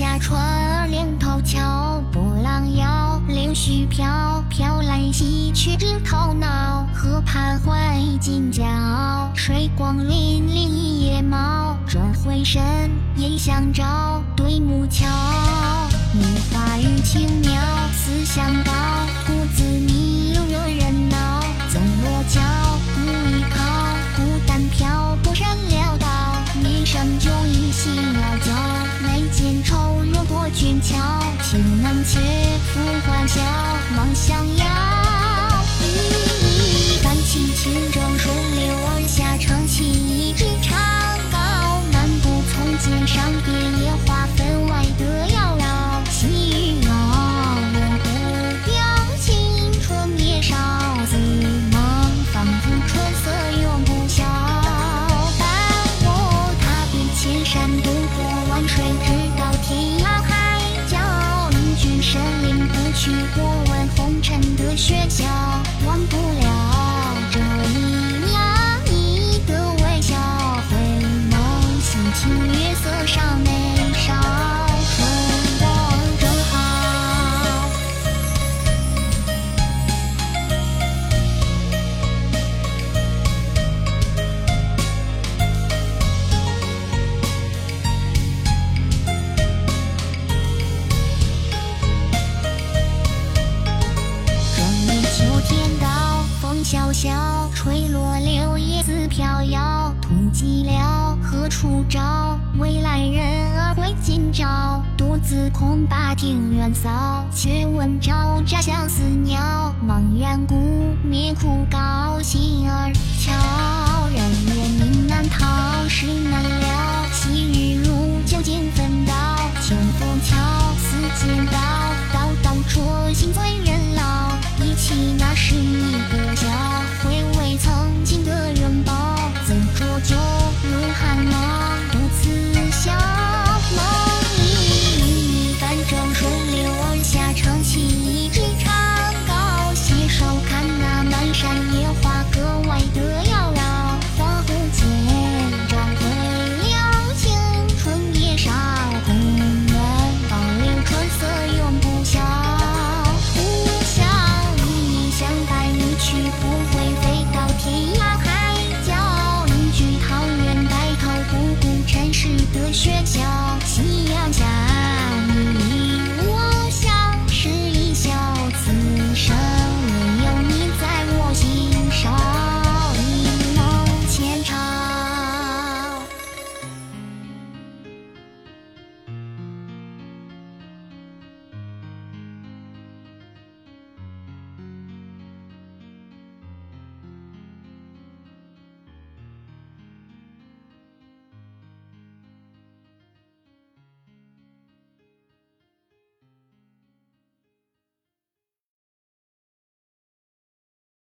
下船，两头瞧，波浪摇，柳絮飘，飘来西去枝头脑，河畔槐浸脚，水光粼粼一叶茅，转回身，烟相照，对木桥，梅花雨轻渺，思乡高，故自迷路惹人恼，怎落桥，无依靠，孤单漂泊山潦倒，一生就一心老旧，眉间愁落过俊俏，情难却复还笑，望相邀。感情轻舟顺流而下，长起一支长篙。漫步从肩上，别野花分外的妖娆。细雨摇落不标，青春年少似梦，仿佛春色永不消。千山渡过万水，直到天涯海角。隐居山林不去过问红尘的喧嚣，忘不了这一娘你的微笑。回眸洗清月色上眉梢，春光正好。萧萧吹落柳叶自飘摇，徒寂寥，何处找？未来人儿归今朝，独自空把庭院扫，却闻喳喳相思鸟，望远古灭枯槁，心儿悄。然烟云难逃，事难了，细雨如酒尽纷扰，清风悄，似剪刀，刀刀戳心醉人老。一起那是一个笑，回味曾经的拥抱，怎浊酒如寒毛，独自笑。梦里泛舟顺流而下，撑起一支长篙，携手看那满山野花格外的妖娆。恍惚间找回了青春年少，故园保留春色永不消。相伴一去不